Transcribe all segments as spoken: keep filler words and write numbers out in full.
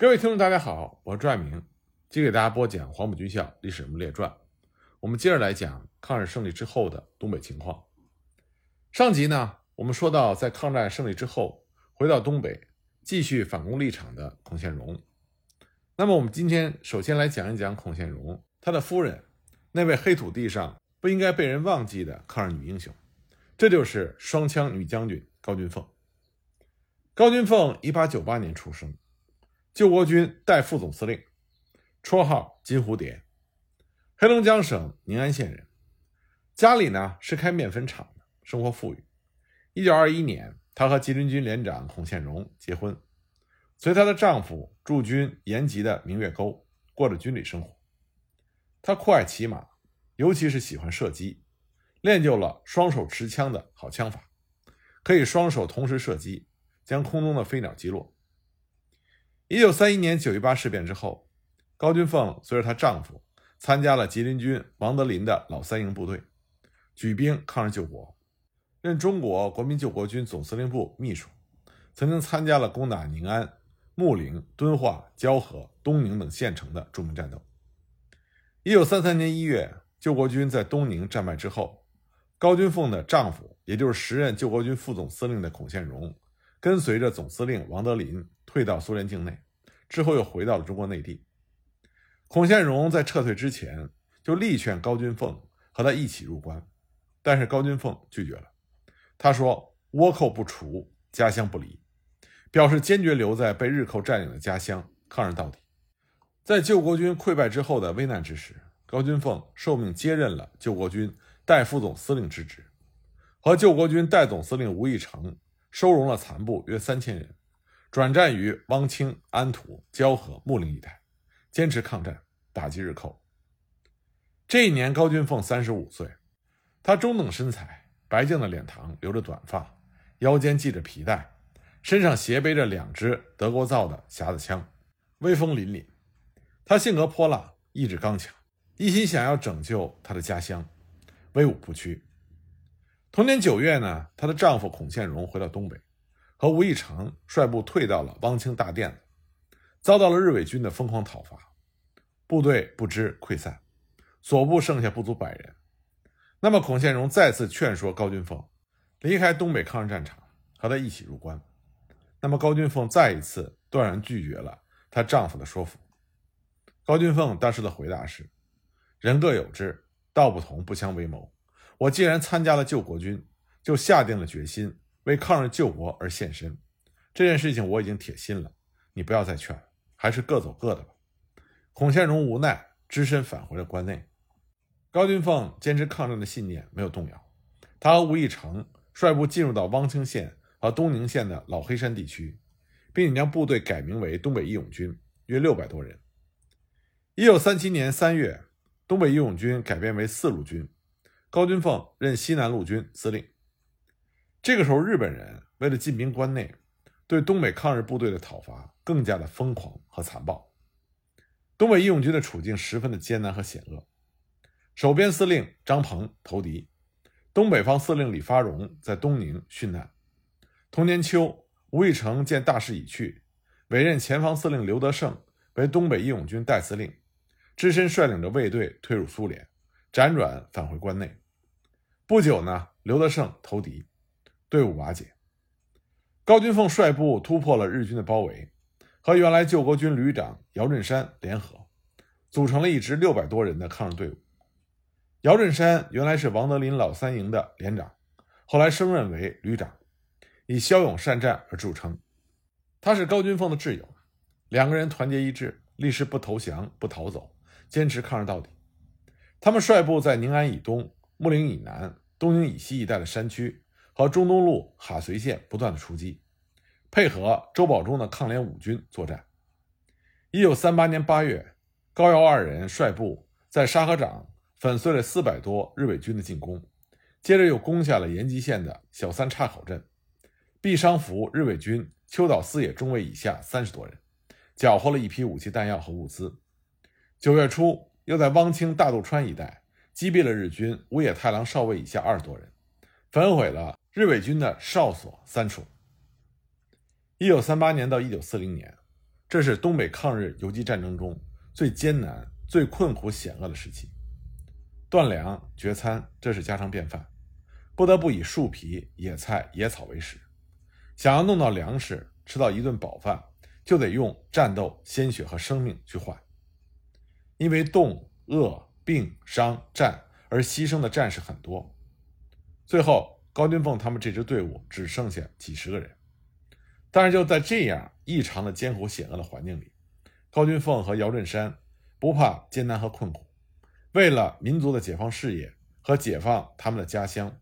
各位听众大家好，我是朱爱明，今天给大家播讲黄埔军校历史人物列传。我们接着来讲抗日胜利之后的东北情况。上集呢，我们说到在抗战胜利之后回到东北继续反攻立场的孔宪荣。那么我们今天首先来讲一讲孔宪荣他的夫人，那位黑土地上不应该被人忘记的抗日女英雄，这就是双枪女将军高君凤。高君凤一八九八年出生，救国军代副总司令，绰号金蝴蝶，黑龙江省宁安县人。家里呢是开面粉厂的，生活富裕。一九二一年她和吉林军连长孔宪荣结婚，随她的丈夫驻军延吉的明月沟，过着军旅生活。她酷爱骑马，尤其是喜欢射击，练就了双手持枪的好枪法，可以双手同时射击，将空中的飞鸟击落。一九三一年九一八事变之后，高君凤随着她丈夫参加了吉林军王德林的老三营部队，举兵抗日救国，任中国国民救国军总司令部秘书，曾经参加了攻打宁安、木陵、敦化、蛟河、东宁等县城的著名战斗。一九三三年一月，救国军在东宁战败之后，高君凤的丈夫，也就是时任救国军副总司令的孔宪荣，跟随着总司令王德林退到苏联境内，之后又回到了中国内地。孔宪荣在撤退之前就力劝高君凤和他一起入关，但是高君凤拒绝了。他说倭寇不除，家乡不离，表示坚决留在被日寇占领的家乡抗日到底。在救国军溃败之后的危难之时，高君凤受命接任了救国军代副总司令之职，和救国军代总司令吴义成收容了残部约三千人，转战于汪清、安图、蛟河、木陵一带，坚持抗战，打击日寇。这一年高君凤三十五岁，她中等身材，白净的脸膛，留着短发，腰间系着皮带，身上斜背着两支德国造的匣子枪，威风凛凛。她性格泼辣，意志刚强，一心想要拯救她的家乡，威武不屈。同年九月呢，她的丈夫孔宪荣回到东北，和吴义成率部退到了汪清大店，遭到了日伪军的疯狂讨伐，部队不知溃散，所部剩下不足百人。那么孔宪荣再次劝说高君凤离开东北抗日战场，和她一起入关。那么高君凤再一次断然拒绝了她丈夫的说服。高君凤当时的回答是：人各有志，道不同不相为谋，我既然参加了救国军，就下定了决心为抗日救国而献身，这件事情我已经铁心了，你不要再劝了，还是各走各的吧。孔宪荣无奈，只身返回了关内。高君凤坚持抗战的信念没有动摇，他和吴义成率部进入到汪清县和东宁县的老黑山地区，并且将部队改名为东北义勇军，约六百多人。一九三七年三月，东北义勇军改编为四路军，高君凤任西南陆军司令。这个时候，日本人为了进兵关内，对东北抗日部队的讨伐更加的疯狂和残暴。东北义勇军的处境十分的艰难和险恶。守边司令张鹏投敌，东北方司令李发荣在东宁殉难。同年秋，吴义成见大势已去，委任前方司令刘德胜为东北义勇军代司令，只身率领着卫队退入苏联，辗转返回关内。不久呢，刘德胜投敌，队伍瓦解。高君凤率部突破了日军的包围，和原来救国军旅长姚振山联合，组成了一支六百多人的抗日队伍。姚振山原来是王德林老三营的连长，后来升任为旅长，以骁勇善战而著称。他是高君凤的挚友，两个人团结一致，立誓不投降不逃走，坚持抗日到底。他们率部在宁安以东、木陵以南、东宁以西一带的山区和中东路哈绥县不断的出击，配合周保中的抗联五军作战。一九三八年八月，高姚二人率部在沙河掌粉碎了四百多日伪军的进攻，接着又攻下了延吉县的小三岔口镇，毙伤俘日伪军秋岛四野中尉以下三十多人，缴获了一批武器弹药和物资。九月初，又在汪清大渡川一带击毙了日军五野太郎少尉以下二十多人，焚毁了日伪军的哨所三处。一九三八年到一九四零年，这是东北抗日游击战争中最艰难、最困苦险恶的时期。断粮、绝餐，这是家常便饭，不得不以树皮、野菜、野草为食。想要弄到粮食，吃到一顿饱饭，就得用战斗、鲜血和生命去换。因为冻、饿、病、伤、战而牺牲的战士很多。最后，高军凤他们这支队伍只剩下几十个人。但是就在这样异常的艰苦险恶的环境里，高军凤和姚振山不怕艰难和困苦，为了民族的解放事业和解放他们的家乡，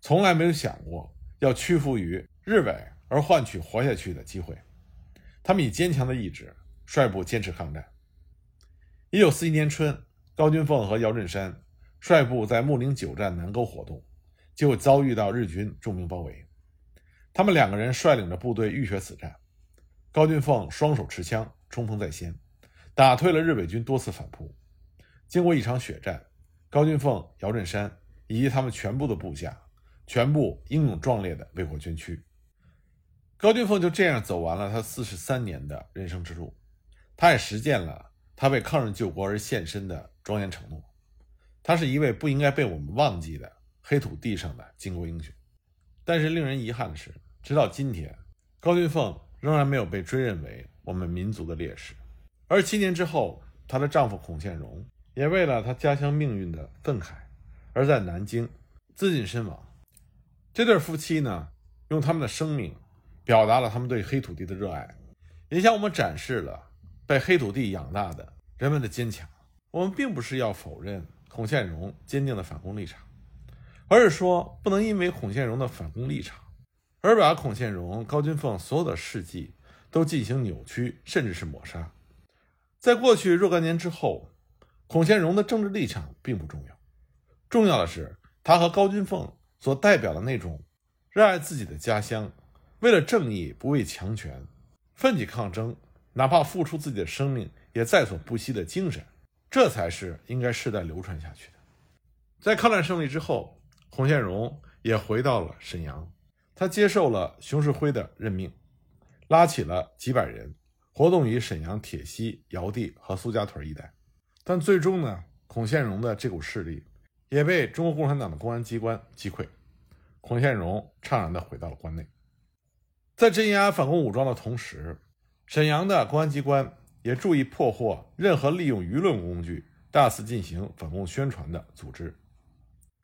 从来没有想过要屈服于日伪而换取活下去的机会。他们以坚强的意志率部坚持抗战。一九四一年春，高军凤和姚振山率部在木林九站南沟活动，结果遭遇到日军重兵包围。他们两个人率领着部队浴血死战，高军凤双手持枪冲锋在先，打退了日伪军多次反扑。经过一场血战，高军凤、姚振山以及他们全部的部下全部英勇壮烈地为国捐躯。高军凤就这样走完了他四十三年的人生之路，他也实践了他为抗日救国而献身的庄严承诺。他是一位不应该被我们忘记的黑土地上的巾帼英雄。但是令人遗憾的是，直到今天，高军凤仍然没有被追认为我们民族的烈士。而七年之后，她的丈夫孔宪荣也为了她家乡命运的愤慨而在南京自尽身亡。这对夫妻呢，用他们的生命表达了他们对黑土地的热爱，也向我们展示了被黑土地养大的人们的坚强。我们并不是要否认孔宪荣坚定的反共立场，而是说不能因为孔宪荣的反共立场而把孔宪荣、高军凤所有的事迹都进行扭曲，甚至是抹杀。在过去若干年之后，孔宪荣的政治立场并不重要，重要的是他和高军凤所代表的那种热爱自己的家乡、为了正义不畏强权、奋起抗争哪怕付出自己的生命也在所不惜的精神，这才是应该世代流传下去的。在抗战胜利之后，孔宪荣也回到了沈阳，他接受了熊式辉的任命，拉起了几百人活动于沈阳铁西、尧地和苏家屯一带。但最终呢，孔宪荣的这股势力也被中国共产党的公安机关击溃，孔宪荣怅然地回到了关内。在镇压反共武装的同时，沈阳的公安机关也注意破获任何利用舆论工具大肆进行反共宣传的组织。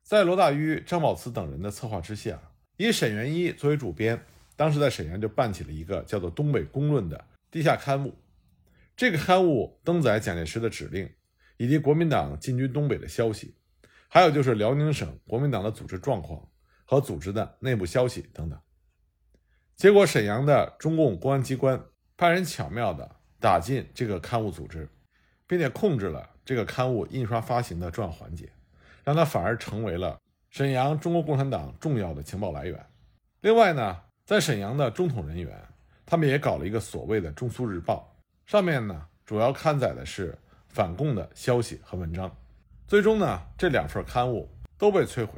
在罗大煜、张保慈等人的策划之下，以沈元一作为主编，当时在沈阳就办起了一个叫做《东北公论》的地下刊物。这个刊物登载蒋介石的指令以及国民党进军东北的消息，还有就是辽宁省国民党的组织状况和组织的内部消息等等。结果沈阳的中共公安机关派人巧妙地打进这个刊物组织，并且控制了这个刊物印刷发行的重要环节，让它反而成为了沈阳中国共产党重要的情报来源。另外呢，在沈阳的中统人员他们也搞了一个所谓的中苏日报，上面呢主要刊载的是反共的消息和文章。最终呢，这两份刊物都被摧毁，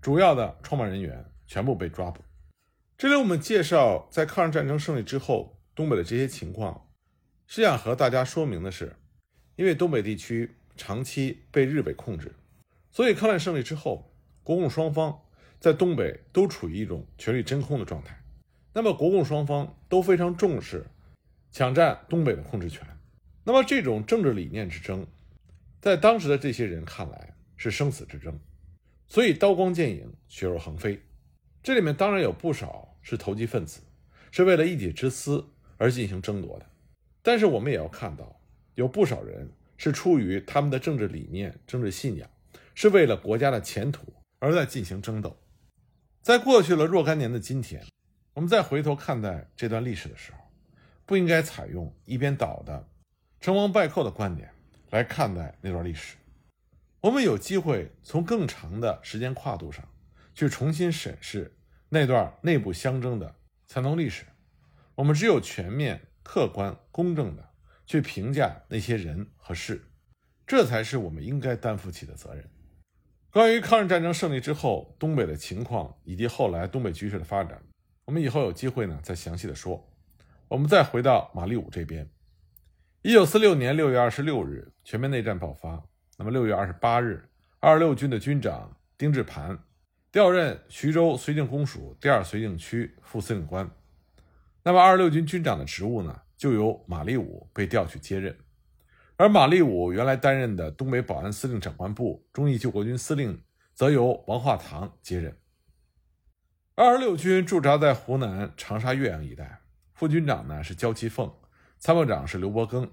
主要的创办人员全部被抓捕。这里我们介绍在抗日战争胜利之后东北的这些情况，是想和大家说明的是，因为东北地区长期被日伪控制，所以抗战胜利之后，国共双方在东北都处于一种权力真空的状态。那么国共双方都非常重视抢占东北的控制权，那么这种政治理念之争在当时的这些人看来是生死之争，所以刀光剑影，血肉横飞。这里面当然有不少是投机分子，是为了一己之私而进行争夺的，但是我们也要看到有不少人是出于他们的政治理念、政治信仰，是为了国家的前途而在进行争斗。在过去了若干年的今天，我们再回头看待这段历史的时候，不应该采用一边倒的成王败寇的观点来看待那段历史。我们有机会从更长的时间跨度上去重新审视那段内部相争的惨痛历史。我们只有全面、客观、公正的去评价那些人和事，这才是我们应该担负起的责任。关于抗日战争胜利之后东北的情况以及后来东北局势的发展，我们以后有机会呢再详细的说。我们再回到马立武这边，一九四六年六月二十六日，全面内战爆发。那么六月二十八日，二十六军的军长丁志盘调任徐州绥靖公署第二绥靖区副司令官。那么二十六军军长的职务呢，就由马立武被调去接任。而马立武原来担任的东北保安司令长官部忠义救国军司令则由王化堂接任。二十六军驻扎在湖南长沙岳阳一带，副军长呢是焦其凤，参谋长是刘伯庚，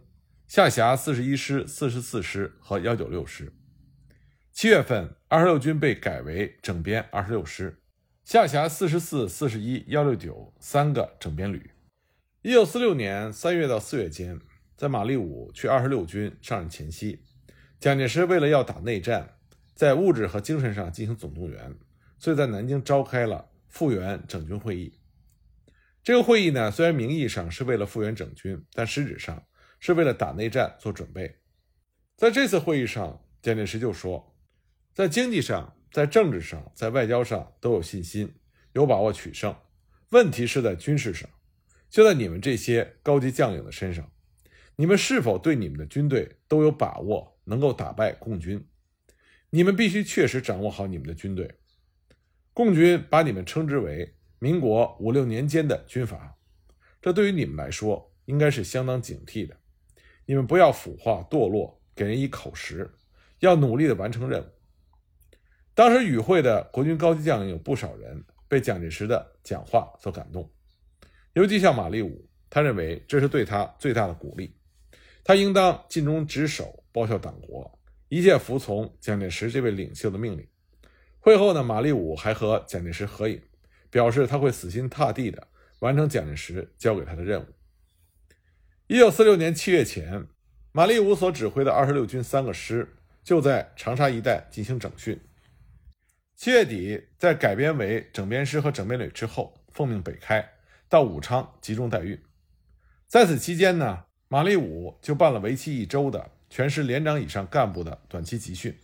下辖四十一师、四十四师和一九六师。七月份，二十六军被改为整编二十六师，下辖四十四、四十一、一百六十九三个整编旅。一九四六年三月到四月间，在马立武去二十六军上任前夕，蒋介石为了要打内战，在物质和精神上进行总动员，所以在南京召开了复员整军会议。这个会议呢，虽然名义上是为了复员整军，但实质上是为了打内战做准备。在这次会议上，蒋介石就说，在经济上、在政治上、在外交上都有信心，有把握取胜，问题是在军事上，就在你们这些高级将领的身上。你们是否对你们的军队都有把握能够打败共军？你们必须确实掌握好你们的军队。共军把你们称之为民国五六年间的军阀，这对于你们来说应该是相当警惕的。你们不要腐化堕落，给人以口实，要努力地完成任务。当时与会的国军高级将领有不少人被蒋介石的讲话所感动，尤其像马立武，他认为这是对他最大的鼓励。他应当尽忠职守，报效党国，一切服从蒋介石这位领袖的命令。会后呢，马立武还和蒋介石合影，表示他会死心塌地地完成蒋介石交给他的任务。一九四六年七月前，马立武所指挥的二十六军三个师就在长沙一带进行整训。七月底，在改编为整编师和整编旅之后，奉命北开到武昌集中代运。在此期间呢，马立武就办了为期一周的全师连长以上干部的短期集训。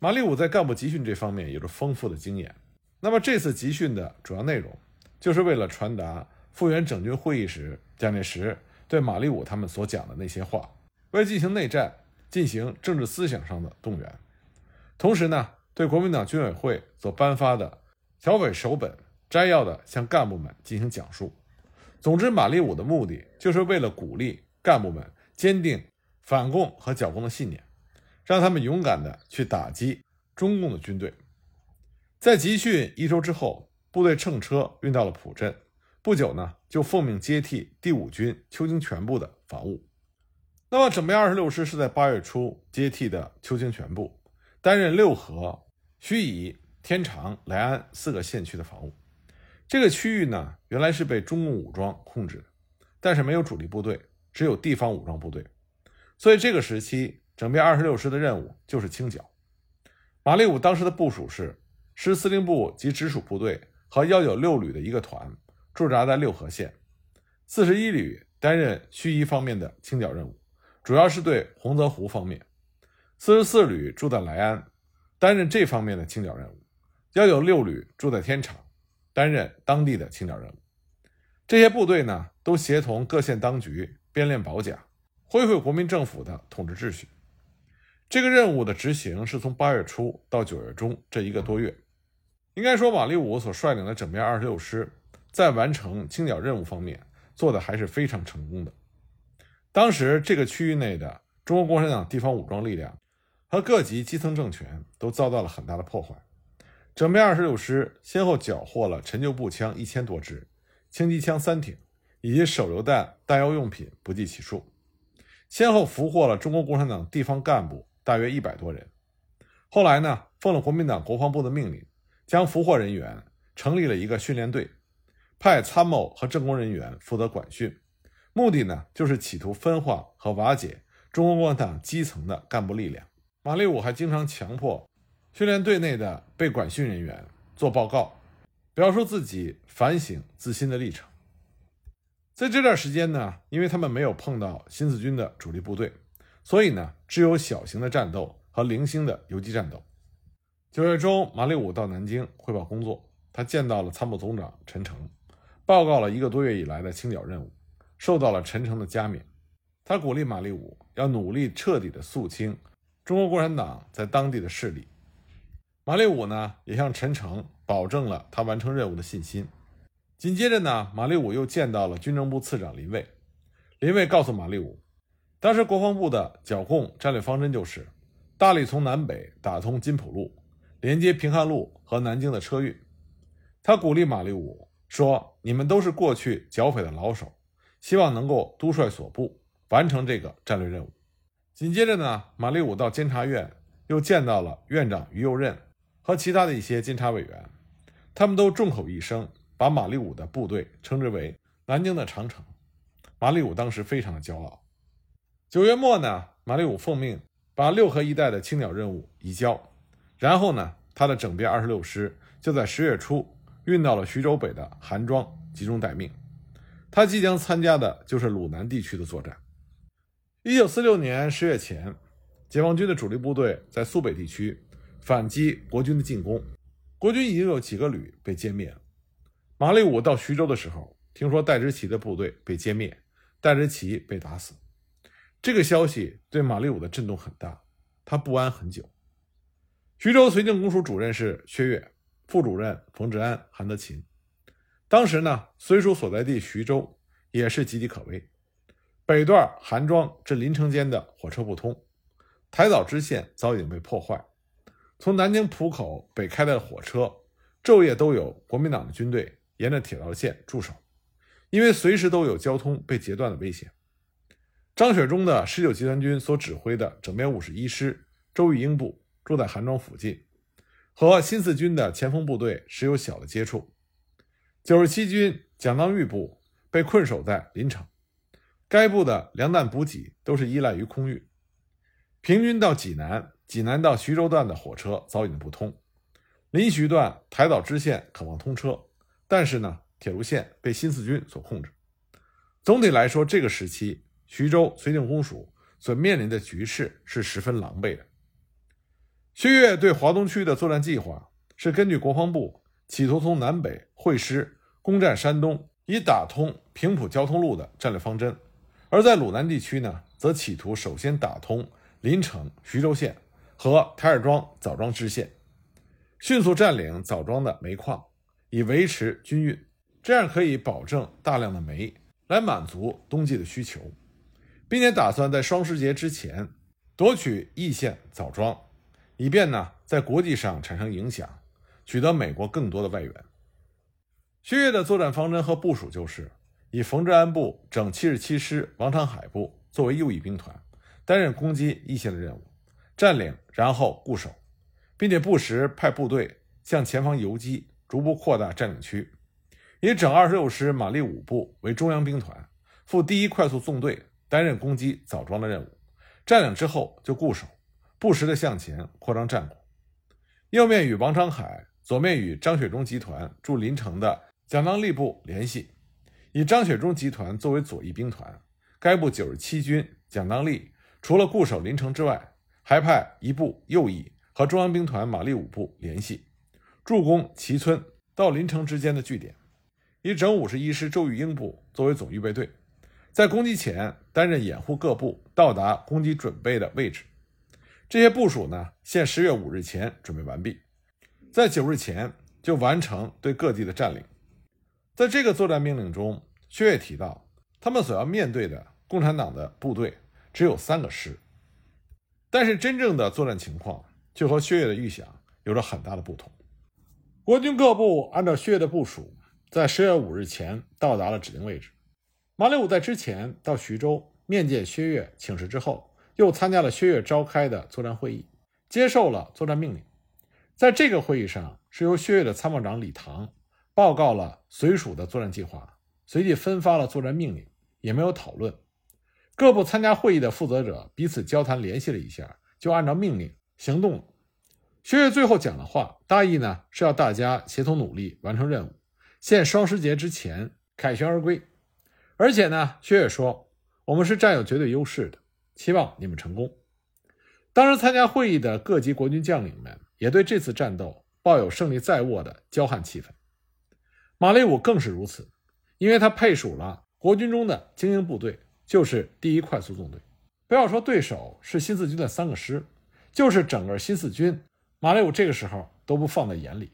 马立武在干部集训这方面有着丰富的经验。那么这次集训的主要内容，就是为了传达复员整军会议时蒋介石对马立武他们所讲的那些话，为进行内战进行政治思想上的动员。同时呢，对国民党军委会所颁发的剿匪手本摘要的向干部们进行讲述。总之，马立武的目的就是为了鼓励干部们坚定反共和剿共的信念，让他们勇敢地去打击中共的军队。在集训一周之后，部队乘车运到了浦镇，不久呢就奉命接替第五军邱清泉部的防务。那么整编二十六师是在八月初接替的邱清泉部，担任六合、盱眙、天长、来安四个县区的防务。这个区域呢，原来是被中共武装控制的，但是没有主力部队，只有地方武装部队。所以这个时期整编二十六师的任务就是清剿。马立武当时的部署是师司令部及直属部队和一九六旅的一个团驻扎在六合县，四十一旅担任盱眙方面的清剿任务，主要是对洪泽湖方面，四十四旅驻在来安，担任这方面的清剿任务，一九六旅驻在天长，担任当地的清剿任务。这些部队呢，都协同各县当局编练保甲，恢复国民政府的统治秩序。这个任务的执行是从八月初到九月中这一个多月。应该说，马立武所率领的整编二十六师在完成清剿任务方面做的还是非常成功的。当时这个区域内的中国共产党地方武装力量和各级基层政权都遭到了很大的破坏。整编二十六师先后缴获了陈旧步枪一千多支、轻机枪三挺以及手榴弹、弹药用品不计其数，先后俘获了中国共产党地方干部大约一百多人。后来呢，奉了国民党国防部的命令，将俘获人员成立了一个训练队，派参谋和政工人员负责管训，目的呢就是企图分化和瓦解中国共产党基层的干部力量。马立武还经常强迫训练队内的被管训人员做报告，表述自己反省自新的历程。在这段时间呢，因为他们没有碰到新四军的主力部队，所以呢，只有小型的战斗和零星的游击战斗。九月中，马立武到南京汇报工作，他见到了参谋总长陈诚，报告了一个多月以来的清剿任务，受到了陈诚的加冕。他鼓励马立武要努力彻底的肃清中国共产党在当地的势力。马立武呢，也向陈诚保证了他完成任务的信心。紧接着呢，马立武又见到了军政部次长林蔚。林蔚告诉马立武，当时国防部的剿共战略方针就是大力从南北打通津浦路，连接平汉路和南京的车运。他鼓励马立武说，你们都是过去剿匪的老手，希望能够督率所部完成这个战略任务。紧接着呢，马立武到监察院又见到了院长于右任和其他的一些监察委员，他们都众口一声把马立武的部队称之为南京的长城。马立武当时非常的骄傲。九月末呢，马立武奉命把六合一带的清剿任务移交，然后呢，他的整编二十六师就在十月初运到了徐州北的韩庄集中待命。他即将参加的就是鲁南地区的作战。一九四六年十月前，解放军的主力部队在苏北地区反击国军的进攻，国军已经有几个旅被歼灭了。马立武到徐州的时候，听说戴之奇的部队被歼灭，戴之奇被打死。这个消息对马立武的震动很大，他不安很久。徐州绥靖公署主任是薛岳，副主任冯治安、韩德勤。当时呢，绥署所在地徐州也是岌岌可危，北段韩庄至临城间的火车不通，台岛支线早已经被破坏，从南京浦口北开的火车昼夜都有国民党的军队沿着铁道线驻守，因为随时都有交通被截断的危险。张雪忠的十九集团军所指挥的整编五十一师周玉英部住在韩庄附近，和新四军的前锋部队时有小的接触。九十七军蒋当玉部被困守在临城，该部的粮弹补给都是依赖于空运。平均到济南，济南到徐州段的火车早已经不通，临徐段台岛支线渴望通车，但是呢，铁路线被新四军所控制。总体来说，这个时期徐州绥靖公署所面临的局势是十分狼狈的。薛岳对华东区的作战计划是根据国防部企图从南北会师攻占山东，以打通平浦交通路的战略方针，而在鲁南地区呢，则企图首先打通临城、徐州县和台儿庄、枣庄支线，迅速占领枣庄的煤矿，以维持军运，这样可以保证大量的煤来满足冬季的需求，并且打算在双十节之前夺取易县、枣庄，以便呢在国际上产生影响，取得美国更多的外援。薛岳的作战方针和部署就是以冯治安部整七十七师王长海部作为右翼兵团，担任攻击易县的任务，占领然后固守，并且不时派部队向前方游击，逐步扩大占领区。以整二十六师马立武部为中央兵团，赴第一快速纵队担任攻击枣庄的任务，占领之后就固守，不时地向前扩张战果。右面与王长海，左面与张雪忠集团驻临城的蒋当立部联系，以张雪忠集团作为左翼兵团，该部九十七军蒋当立除了固守临城之外，还派一部右翼和中央兵团马立武部联系，助攻祁村到临城之间的据点，以整五十一师周玉英部作为总预备队，在攻击前担任掩护各部到达攻击准备的位置。这些部署呢，现十月五日前准备完毕，在九日前就完成对各地的占领。在这个作战命令中，薛岳提到他们所要面对的共产党的部队只有三个师，但是真正的作战情况却和薛岳的预想有着很大的不同。国军各部按照薛岳的部署，在十月五日前到达了指定位置。马立武在之前到徐州面见薛岳请示之后，又参加了薛岳召开的作战会议，接受了作战命令。在这个会议上，是由薛岳的参谋长李唐报告了绥署的作战计划，随即分发了作战命令，也没有讨论。各部参加会议的负责者彼此交谈联系了一下，就按照命令行动了。薛岳最后讲了话，大意呢是要大家协同努力完成任务，现双十节之前凯旋而归。而且呢，薛岳说，我们是占有绝对优势的，期望你们成功。当时参加会议的各级国军将领们也对这次战斗抱有胜利在握的骄悍气氛。马立武更是如此，因为他配属了国军中的精英部队，就是第一快速纵队。不要说对手是新四军的三个师，就是整个新四军，马列武这个时候都不放在眼里。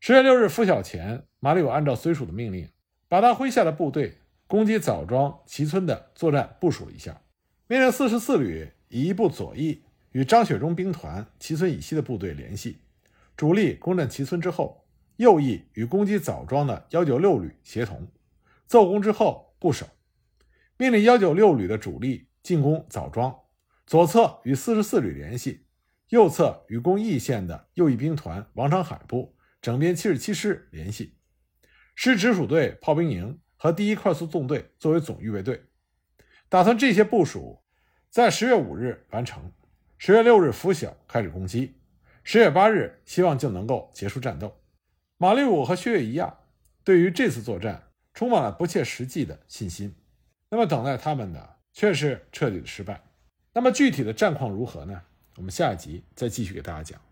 十月六日拂晓前，马列武按照绥署的命令，把他麾下的部队攻击枣庄、齐村的作战部署了一下，命令四十四旅以一部左翼与张雪忠兵团齐村以西的部队联系，主力攻占齐村之后，右翼与攻击枣庄的一九六旅协同，奏攻之后固守，命令一九六旅的主力进攻枣庄，左侧与四十四旅联系，右侧与攻义县的右翼兵团王长海部整编七十七师联系，师直属队炮兵营和第一快速纵队作为总预备队，打算这些部署在十月五日完成，十月六日拂晓开始攻击，十月八日希望就能够结束战斗。马列武和薛岳一样，对于这次作战充满了不切实际的信心，那么等待他们的却是彻底的失败。那么具体的战况如何呢？我们下一集再继续给大家讲。